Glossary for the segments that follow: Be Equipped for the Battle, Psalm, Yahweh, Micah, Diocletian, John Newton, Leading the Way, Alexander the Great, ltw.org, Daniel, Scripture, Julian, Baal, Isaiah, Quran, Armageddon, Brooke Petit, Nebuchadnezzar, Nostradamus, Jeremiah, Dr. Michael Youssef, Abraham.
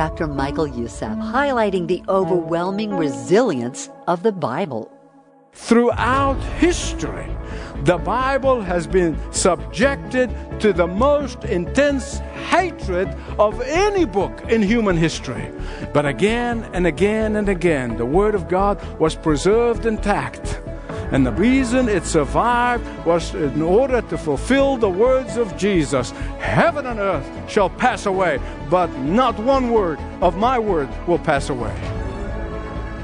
Dr. Michael Youssef, highlighting the overwhelming resilience of the Bible. Throughout history, the Bible has been subjected to the most intense hatred of any book in human history. But again and again and again, the Word of God was preserved intact. And the reason it survived was in order to fulfill the words of Jesus. Heaven and earth shall pass away, but not one word of my word will pass away.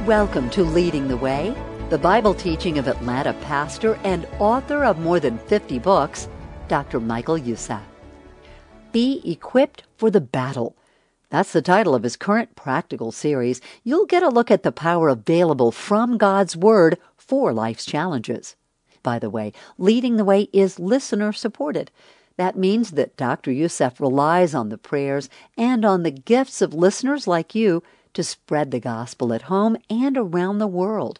Welcome to Leading the Way, the Bible teaching of Atlanta pastor and author of more than 50 books, Dr. Michael Youssef. Be Equipped for the Battle. That's the title of his current practical series. You'll get a look at the power available from God's Word for life's challenges. By the way, Leading the Way is listener-supported. That means that Dr. Youssef relies on the prayers and on the gifts of listeners like you to spread the gospel at home and around the world.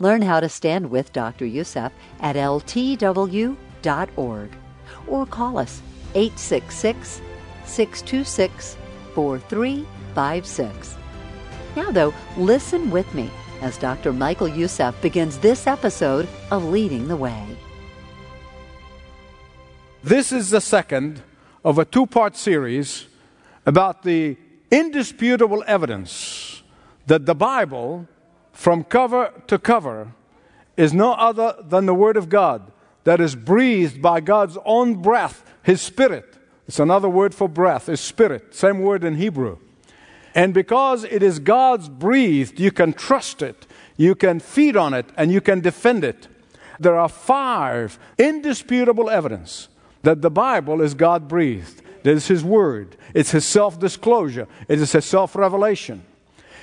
Learn how to stand with Dr. Youssef at ltw.org or call us 866-626-4356. Now, though, listen with me as Dr. Michael Youssef begins this episode of Leading the Way. This is the second of a two-part series about the indisputable evidence that the Bible, from cover to cover, is no other than the Word of God that is breathed by God's own breath, His Spirit. It's another word for breath, is Spirit, same word in Hebrew. And because it is God's breathed, you can trust it, you can feed on it, and you can defend it. There are five indisputable evidence that the Bible is God breathed. It is His Word. It's His self-disclosure. It is His self-revelation.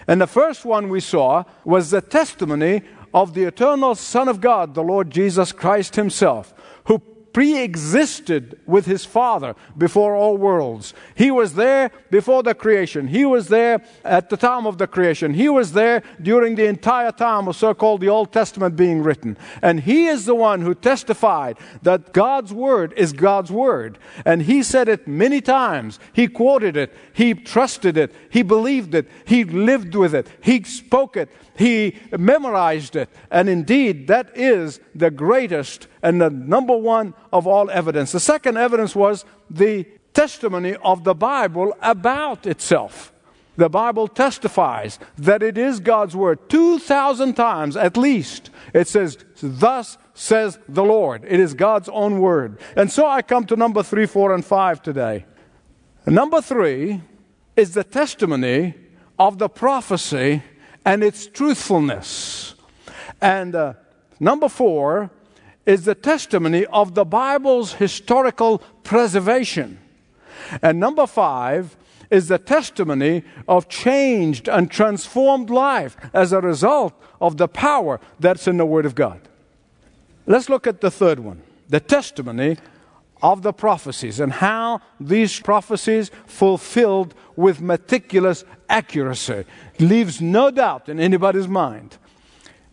And the first one we saw was the testimony of the eternal Son of God, the Lord Jesus Christ Himself, who pre-existed with His Father before all worlds. He was there before the creation. He was there at the time of the creation. He was there during the entire time of so-called the Old Testament being written. And He is the one who testified that God's Word is God's Word. And He said it many times. He quoted it. He trusted it. He believed it. He lived with it. He spoke it. He memorized it. And indeed, that is the greatest and the number one of all evidence. The second evidence was the testimony of the Bible about itself. The Bible testifies that it is God's Word 2,000 times at least. It says, "Thus says the Lord." It is God's own Word. And so I come to number 3, 4, and 5 today. Number 3 is the testimony of the prophecy and its truthfulness. And number 4 is the testimony of the Bible's historical preservation. And number 5 is the testimony of changed and transformed life as a result of the power that's in the Word of God. Let's look at the third one, the testimony of the prophecies and how these prophecies fulfilled with meticulous accuracy. It leaves no doubt in anybody's mind.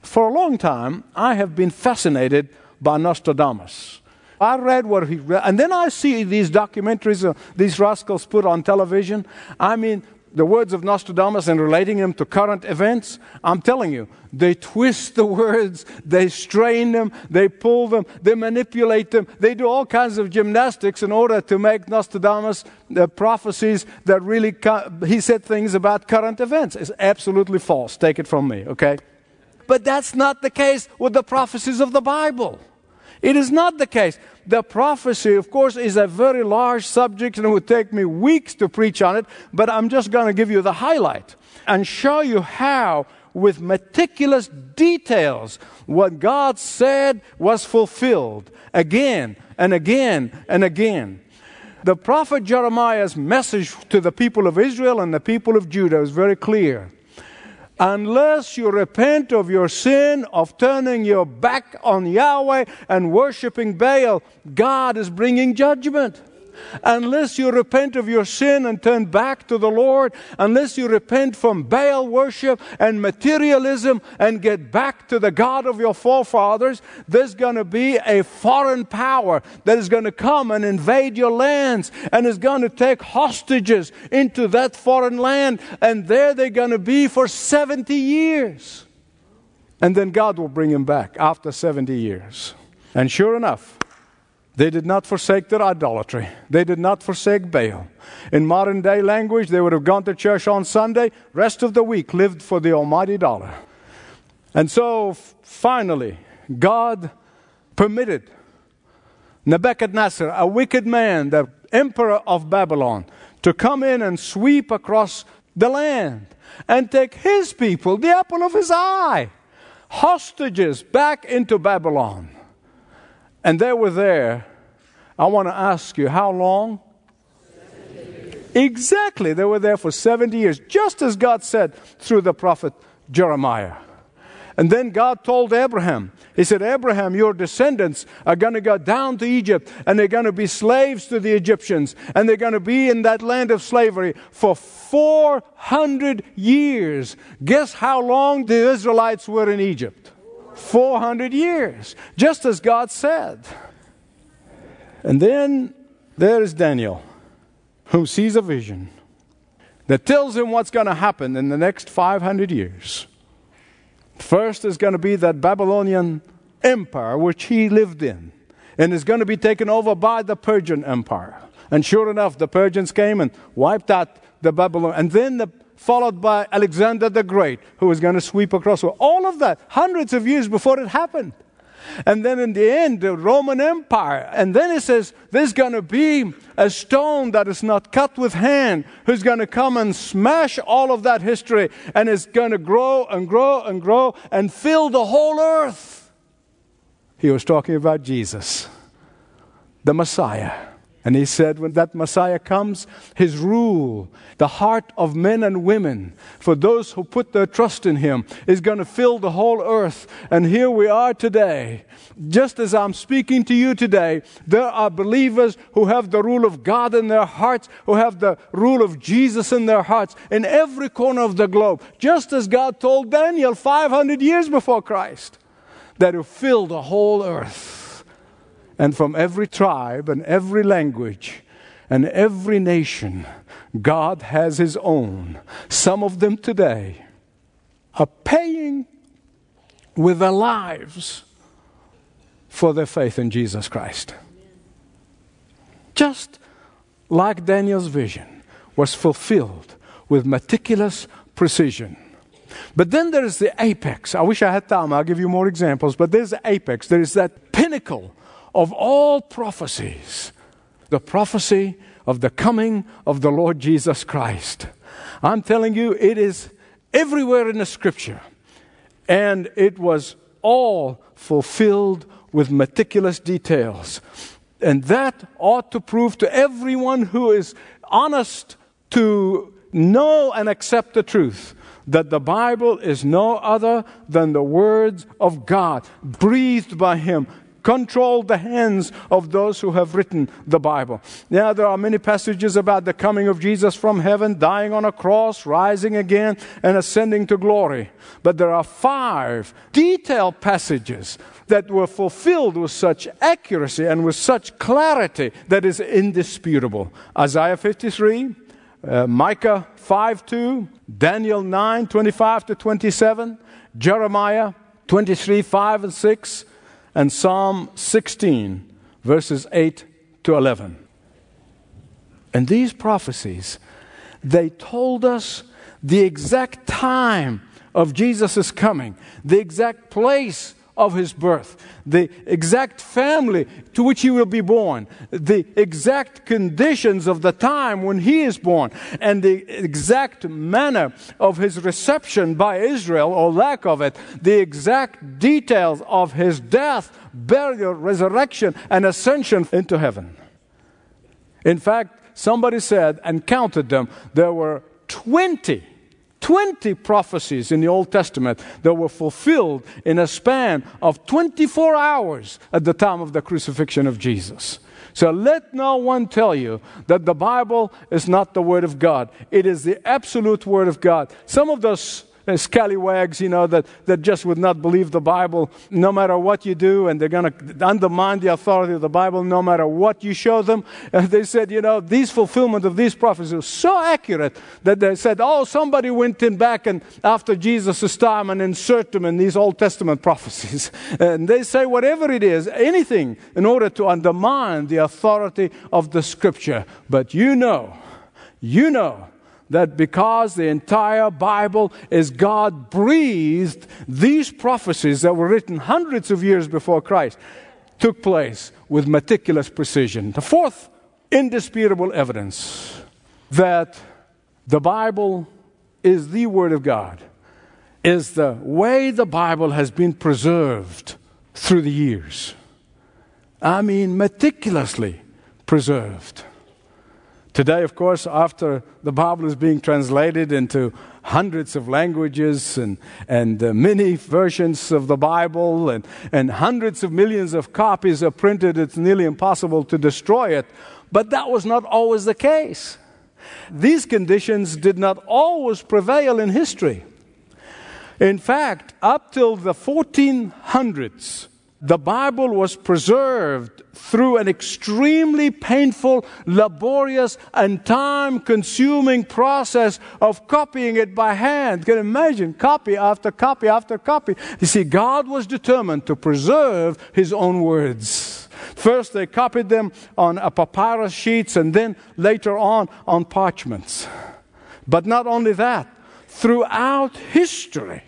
For a long time, I have been fascinated by Nostradamus. I read what he read, and then I see these documentaries these rascals put on television. I mean, the words of Nostradamus and relating them to current events. I'm telling you, they twist the words, they strain them, they pull them, they manipulate them. They do all kinds of gymnastics in order to make Nostradamus the prophecies that really, he said things about current events. It's absolutely false. Take it from me, okay? But that's not the case with the prophecies of the Bible. It is not the case. The prophecy, of course, is a very large subject, and it would take me weeks to preach on it, but I'm just going to give you the highlight and show you how, with meticulous details, what God said was fulfilled again and again and again. The prophet Jeremiah's message to the people of Israel and the people of Judah is very clear. Unless you repent of your sin, of turning your back on Yahweh and worshiping Baal, God is bringing judgment. unless you repent of your sin and turn back to the Lord, unless you repent from Baal worship and materialism and get back to the God of your forefathers, there's going to be a foreign power that is going to come and invade your lands and is going to take hostages into that foreign land. And there they're going to be for 70 years. And then God will bring him back after 70 years. And sure enough, they did not forsake their idolatry. They did not forsake Baal. In modern day language, they would have gone to church on Sunday, rest of the week lived for the almighty dollar. And so, finally, God permitted Nebuchadnezzar, a wicked man, the emperor of Babylon, to come in and sweep across the land and take his people, the apple of his eye, hostages back into Babylon. And they were there. I want to ask you, how long? 70 years. Exactly. They were there for 70 years, just as God said through the prophet Jeremiah. And then God told Abraham, he said, Abraham, your descendants are going to go down to Egypt, and they're going to be slaves to the Egyptians, and they're going to be in that land of slavery for 400 years. Guess how long the Israelites were in Egypt? 400 years, just as God said. And then there is Daniel, who sees a vision that tells him what's going to happen in the next 500 years. First is going to be that Babylonian empire which he lived in, and is going to be taken over by the Persian empire. And sure enough, the Persians came and wiped out the Babylon, and then followed by Alexander the Great, who was going to sweep across. All of that, hundreds of years before it happened. And then in the end, the Roman Empire. And then it says, there's going to be a stone that is not cut with hand, who's going to come and smash all of that history, and it's going to grow and grow and grow and fill the whole earth. He was talking about Jesus, the Messiah. And he said, when that Messiah comes, his rule, the heart of men and women, for those who put their trust in him, is going to fill the whole earth. And here we are today. Just as I'm speaking to you today, there are believers who have the rule of God in their hearts, who have the rule of Jesus in their hearts, in every corner of the globe. Just as God told Daniel 500 years before Christ, that he'll fill the whole earth. And from every tribe and every language and every nation, God has his own. Some of them today are paying with their lives for their faith in Jesus Christ. Just like Daniel's vision was fulfilled with meticulous precision. But then there is the apex. I wish I had time. I'll give you more examples. But there's the apex. There is that pinnacle of all prophecies, the prophecy of the coming of the Lord Jesus Christ. I'm telling you, it is everywhere in the Scripture. And it was all fulfilled with meticulous details. And that ought to prove to everyone who is honest to know and accept the truth, that the Bible is no other than the words of God, breathed by him, control the hands of those who have written the Bible. Now, there are many passages about the coming of Jesus from heaven, dying on a cross, rising again, and ascending to glory. But there are 5 detailed passages that were fulfilled with such accuracy and with such clarity that is indisputable. Isaiah 53, Micah 5:2, Daniel 9:25-27, Jeremiah 23:5 and 6, and Psalm 16, verses 8-11. And these prophecies, they told us the exact time of Jesus' coming, the exact place of his birth, the exact family to which he will be born, the exact conditions of the time when he is born, and the exact manner of his reception by Israel, or lack of it, the exact details of his death, burial, resurrection, and ascension into heaven. In fact, somebody said and counted them, there were 20 prophecies in the Old Testament that were fulfilled in a span of 24 hours at the time of the crucifixion of Jesus. So let no one tell you that the Bible is not the Word of God. It is the absolute Word of God. Some of those scallywags, you know, that just would not believe the Bible no matter what you do, and they're going to undermine the authority of the Bible no matter what you show them. And they said, you know, these fulfillment of these prophecies are so accurate that they said, oh, somebody went in back and after Jesus' time and inserted them in these Old Testament prophecies. And they say whatever it is, anything, in order to undermine the authority of the Scripture. But you know, that because the entire Bible is God-breathed, these prophecies that were written hundreds of years before Christ took place with meticulous precision. The fourth indisputable evidence that the Bible is the Word of God is the way the Bible has been preserved through the years. I mean, meticulously preserved. Today, of course, after the Bible is being translated into hundreds of languages and many versions of the Bible and hundreds of millions of copies are printed, it's nearly impossible to destroy it. But that was not always the case. These conditions did not always prevail in history. In fact, up till the 1400s, the Bible was preserved through an extremely painful, laborious, and time-consuming process of copying it by hand. Can you imagine? Copy after copy after copy. You see, God was determined to preserve His own words. First, they copied them on papyrus sheets, and then later on parchments. But not only that, throughout history,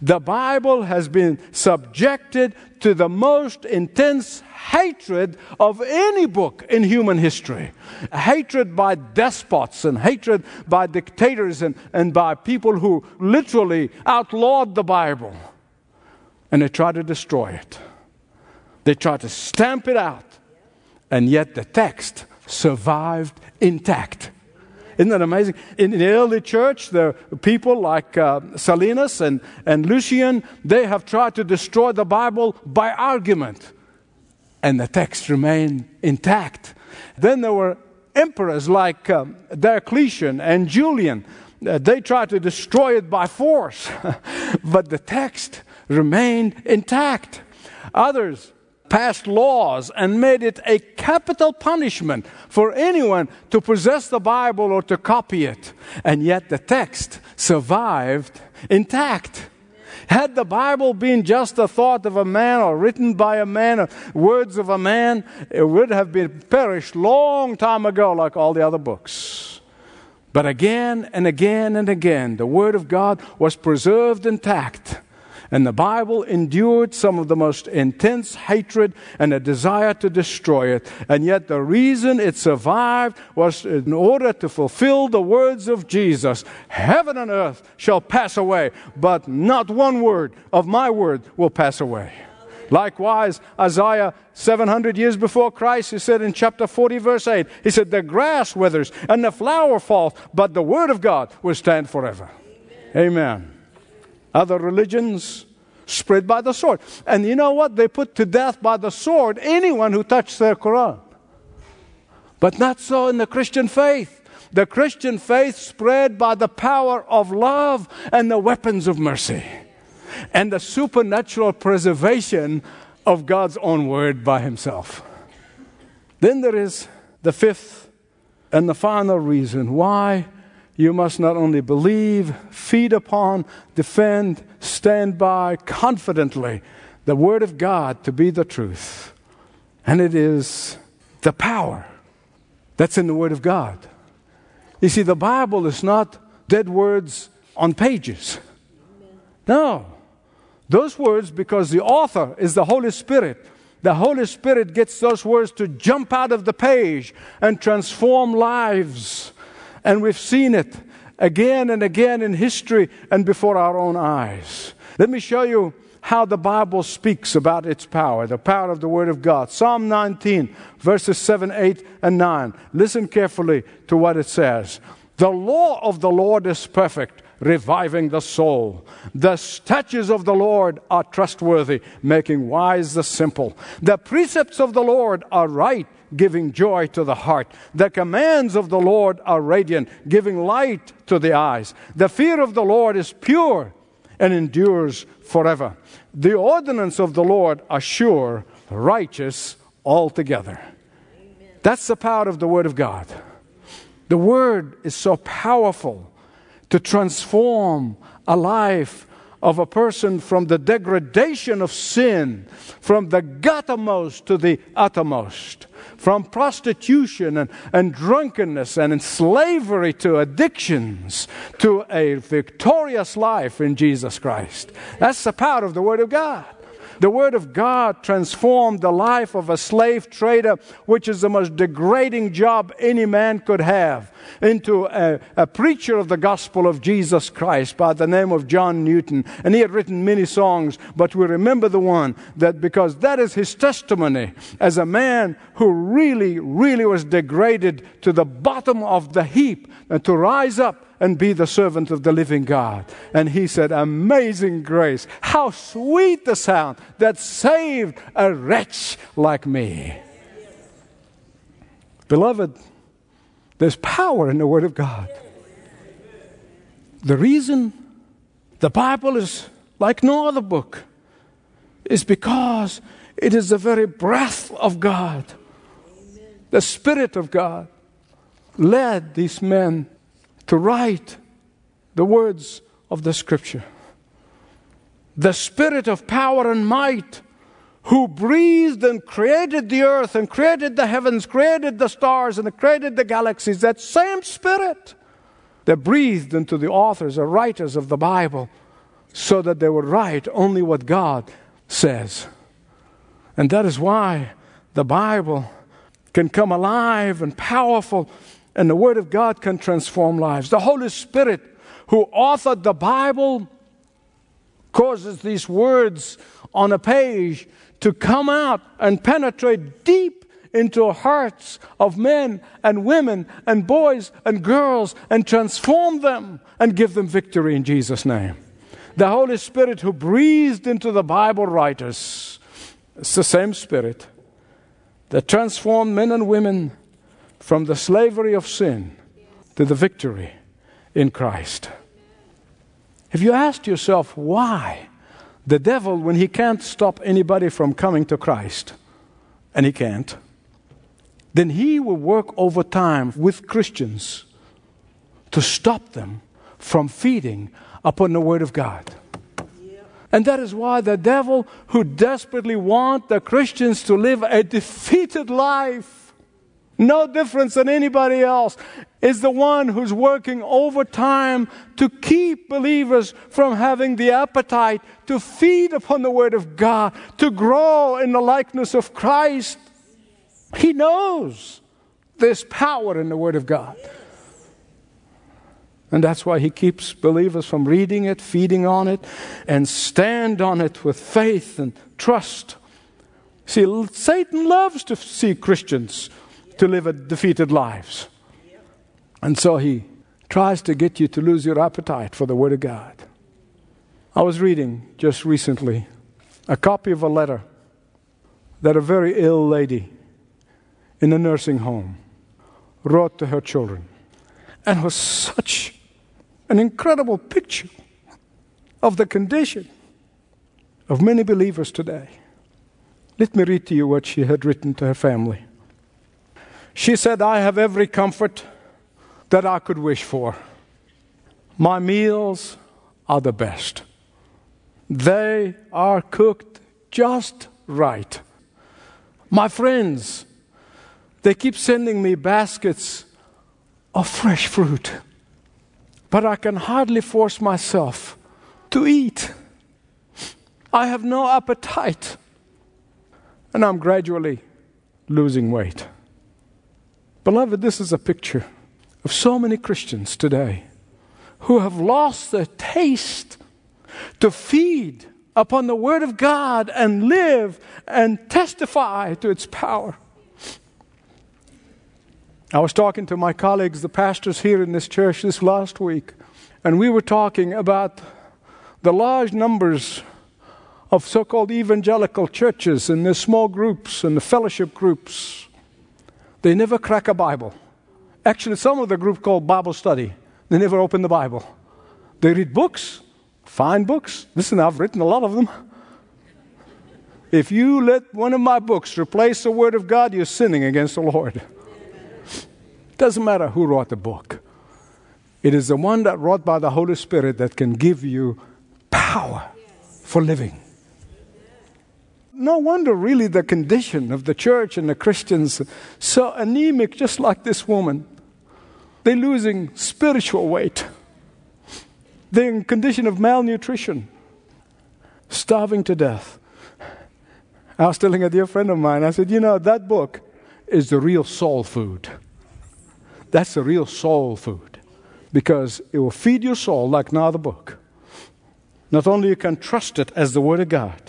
the Bible has been subjected to the most intense hatred of any book in human history. Hatred by despots and hatred by dictators and by people who literally outlawed the Bible. And they tried to destroy it. They tried to stamp it out. And yet the text survived intact. Isn't that amazing? In the early church, there are people like Salinas and Lucian, they have tried to destroy the Bible by argument. And the text remained intact. Then there were emperors like Diocletian and Julian. They tried to destroy it by force. But the text remained intact. Others passed laws and made it a capital punishment for anyone to possess the Bible or to copy it. And yet the text survived intact. Had the Bible been just the thought of a man or written by a man or words of a man, it would have been perished long time ago like all the other books. But again and again and again, the Word of God was preserved intact. And the Bible endured some of the most intense hatred and a desire to destroy it. And yet the reason it survived was in order to fulfill the words of Jesus. Heaven and earth shall pass away, but not one word of my word will pass away. Likewise, Isaiah, 700 years before Christ, he said in chapter 40, verse 8, he said, the grass withers and the flower falls, but the word of God will stand forever. Amen. Other religions spread by the sword. And you know what? They put to death by the sword anyone who touched their Quran. But not so in the Christian faith. The Christian faith spread by the power of love and the weapons of mercy. And the supernatural preservation of God's own word by Himself. Then there is the fifth and the final reason why you must not only believe, feed upon, defend, stand by confidently the Word of God to be the truth. And it is the power that's in the Word of God. You see, the Bible is not dead words on pages. No. Those words, because the author is the Holy Spirit, the Holy Spirit gets those words to jump out of the page and transform lives. And we've seen it again and again in history and before our own eyes. Let me show you how the Bible speaks about its power, the power of the Word of God. Psalm 19, verses 7, 8, and 9. Listen carefully to what it says. The law of the Lord is perfect, reviving the soul. The statutes of the Lord are trustworthy, making wise the simple. The precepts of the Lord are right, giving joy to the heart. The commands of the Lord are radiant, giving light to the eyes. The fear of the Lord is pure and endures forever. The ordinances of the Lord are sure, righteous altogether. Amen. That's the power of the Word of God. The Word is so powerful to transform a life of a person from the degradation of sin, from the guttermost to the uttermost, from prostitution and drunkenness and in slavery to addictions, to a victorious life in Jesus Christ. That's the power of the Word of God. The Word of God transformed the life of a slave trader, which is the most degrading job any man could have, into a preacher of the gospel of Jesus Christ by the name of John Newton. And he had written many songs, but we remember the one that, because that is his testimony as a man who really, really was degraded to the bottom of the heap, and to rise up and be the servant of the living God. And he said, "Amazing grace, how sweet the sound that saved a wretch like me." Beloved, there's power in the Word of God. The reason the Bible is like no other book is because it is the very breath of God. The Spirit of God led these men to write the words of the Scripture. The Spirit of power and might, who breathed and created the earth and created the heavens, created the stars and created the galaxies, that same Spirit that breathed into the authors or writers of the Bible so that they would write only what God says. And that is why the Bible can come alive and powerful, and the Word of God can transform lives. The Holy Spirit, who authored the Bible, causes these words on a page to come out and penetrate deep into hearts of men and women and boys and girls and transform them and give them victory in Jesus' name. The Holy Spirit who breathed into the Bible writers, it's the same Spirit that transformed men and women from the slavery of sin to the victory in Christ. Have you asked yourself why the devil, when he can't stop anybody from coming to Christ, and he can't, then he will work overtime with Christians to stop them from feeding upon the Word of God? And that is why the devil, who desperately wants the Christians to live a defeated life, no difference than anybody else, is the one who's working overtime to keep believers from having the appetite to feed upon the Word of God, to grow in the likeness of Christ. He knows there's power in the Word of God. And that's why he keeps believers from reading it, feeding on it, and stand on it with faith and trust. See, Satan loves to see Christians to live a defeated lives. And so he tries to get you to lose your appetite for the Word of God. I was reading just recently a copy of a letter that a very ill lady in a nursing home wrote to her children. And it was such an incredible picture of the condition of many believers today. Let me read to you what she had written to her family. She said, "I have every comfort that I could wish for. My meals are the best. They are cooked just right. My friends, they keep sending me baskets of fresh fruit, but I can hardly force myself to eat. I have no appetite, and I'm gradually losing weight." Beloved, this is a picture of so many Christians today who have lost the taste to feed upon the Word of God and live and testify to its power. I was talking to my colleagues, the pastors here in this church, this last week, and we were talking about the large numbers of so-called evangelical churches and the small groups and the fellowship groups. They never crack a Bible. Actually, some of the group called Bible study, they never open the Bible. They read books, fine books. Listen, I've written a lot of them. If you let one of my books replace the Word of God, you're sinning against the Lord. Doesn't matter who wrote the book. It is the one that wrought by the Holy Spirit that can give you power for living. No wonder really the condition of the church and the Christians so anemic, just like this woman. They're losing spiritual weight. They're in a condition of malnutrition, starving to death. I was telling a dear friend of mine, I said, you know, that book is the real soul food. That's the real soul food, because it will feed your soul like no other book. Not only you can trust it as the Word of God,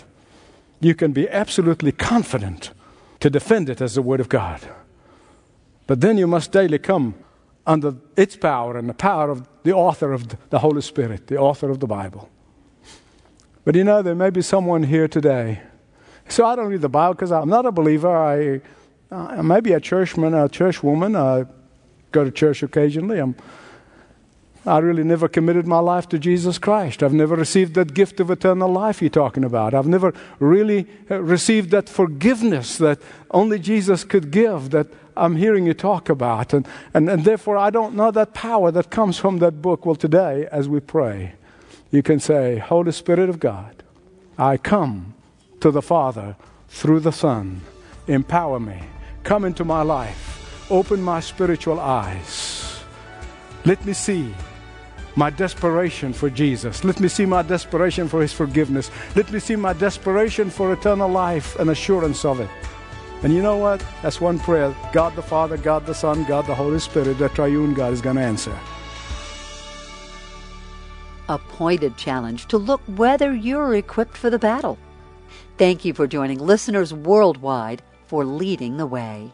you can be absolutely confident to defend it as the Word of God. But then you must daily come under its power and the power of the author of the Holy Spirit, the author of the Bible. But you know, there may be someone here today. So I don't read the Bible because I'm not a believer. I may be a churchman, a churchwoman. I go to church occasionally. I really never committed my life to Jesus Christ. I've never received that gift of eternal life you're talking about. I've never really received that forgiveness that only Jesus could give that I'm hearing you talk about. And therefore, I don't know that power that comes from that book. Well, today, as we pray, you can say, Holy Spirit of God, I come to the Father through the Son. Empower me. Come into my life. Open my spiritual eyes. Let me see my desperation for Jesus. Let me see my desperation for His forgiveness. Let me see my desperation for eternal life and assurance of it. And you know what? That's one prayer. God the Father, God the Son, God the Holy Spirit, the triune God is going to answer. A pointed challenge to look whether you're equipped for the battle. Thank you for joining listeners worldwide for Leading the Way.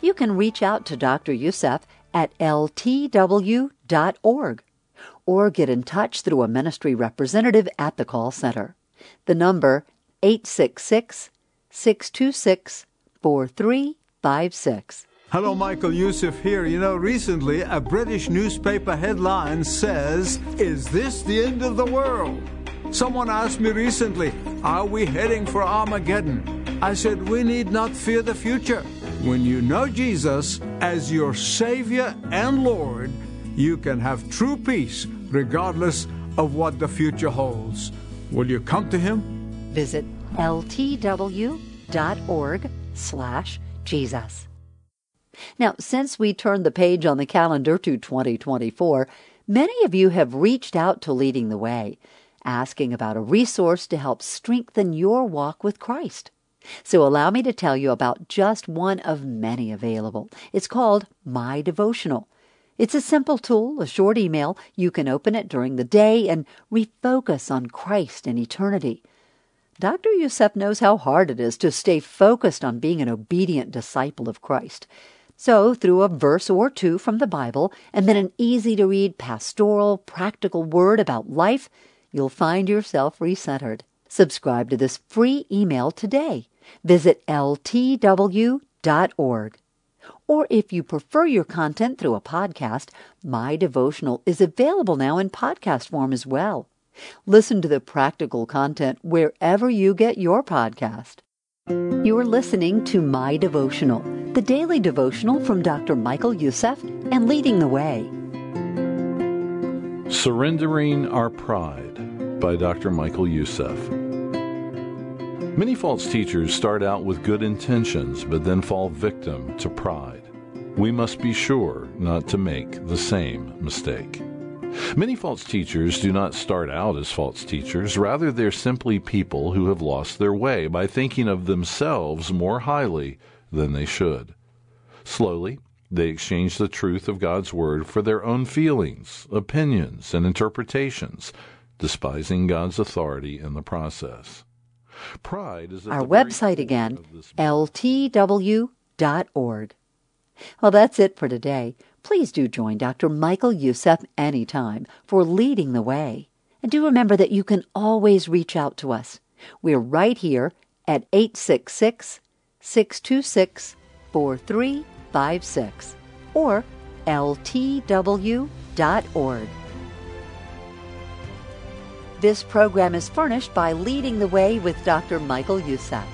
You can reach out to Dr. Youssef at ltw.org or get in touch through a ministry representative at the call center. The number 866-626-4356. Hello, Michael Youssef here. You know, recently a British newspaper headline says, "Is this the end of the world?" Someone asked me recently, are we heading for Armageddon? I said, we need not fear the future. When you know Jesus as your Savior and Lord, you can have true peace regardless of what the future holds. Will you come to Him? Visit ltw.org/Jesus. Now, since we turned the page on the calendar to 2024, many of you have reached out to Leading the Way, asking about a resource to help strengthen your walk with Christ. So allow me to tell you about just one of many available. It's called My Devotional. It's a simple tool, a short email. You can open it during the day and refocus on Christ and eternity. Dr. Youssef knows how hard it is to stay focused on being an obedient disciple of Christ. So, through a verse or two from the Bible and then an easy-to-read pastoral, practical word about life, you'll find yourself recentered. Subscribe to this free email today. Visit ltw.org. Or if you prefer your content through a podcast, My Devotional is available now in podcast form as well. Listen to the practical content wherever you get your podcast. You're listening to My Devotional, the daily devotional from Dr. Michael Youssef and Leading the Way. Surrendering Our Pride by Dr. Michael Youssef. Many false teachers start out with good intentions, but then fall victim to pride. We must be sure not to make the same mistake. Many false teachers do not start out as false teachers. Rather, they're simply people who have lost their way by thinking of themselves more highly than they should. Slowly, they exchange the truth of God's Word for their own feelings, opinions, and interpretations, despising God's authority in the process. Pride is our website again, ltw.org. Well, that's it for today. Please do join Dr. Michael Youssef anytime for Leading the Way. And do remember that you can always reach out to us. We're right here at 866-626-4356. 56 or ltw.org. This program is furnished by Leading the Way with Dr. Michael Youssef,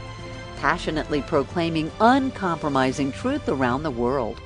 passionately proclaiming uncompromising truth around the world.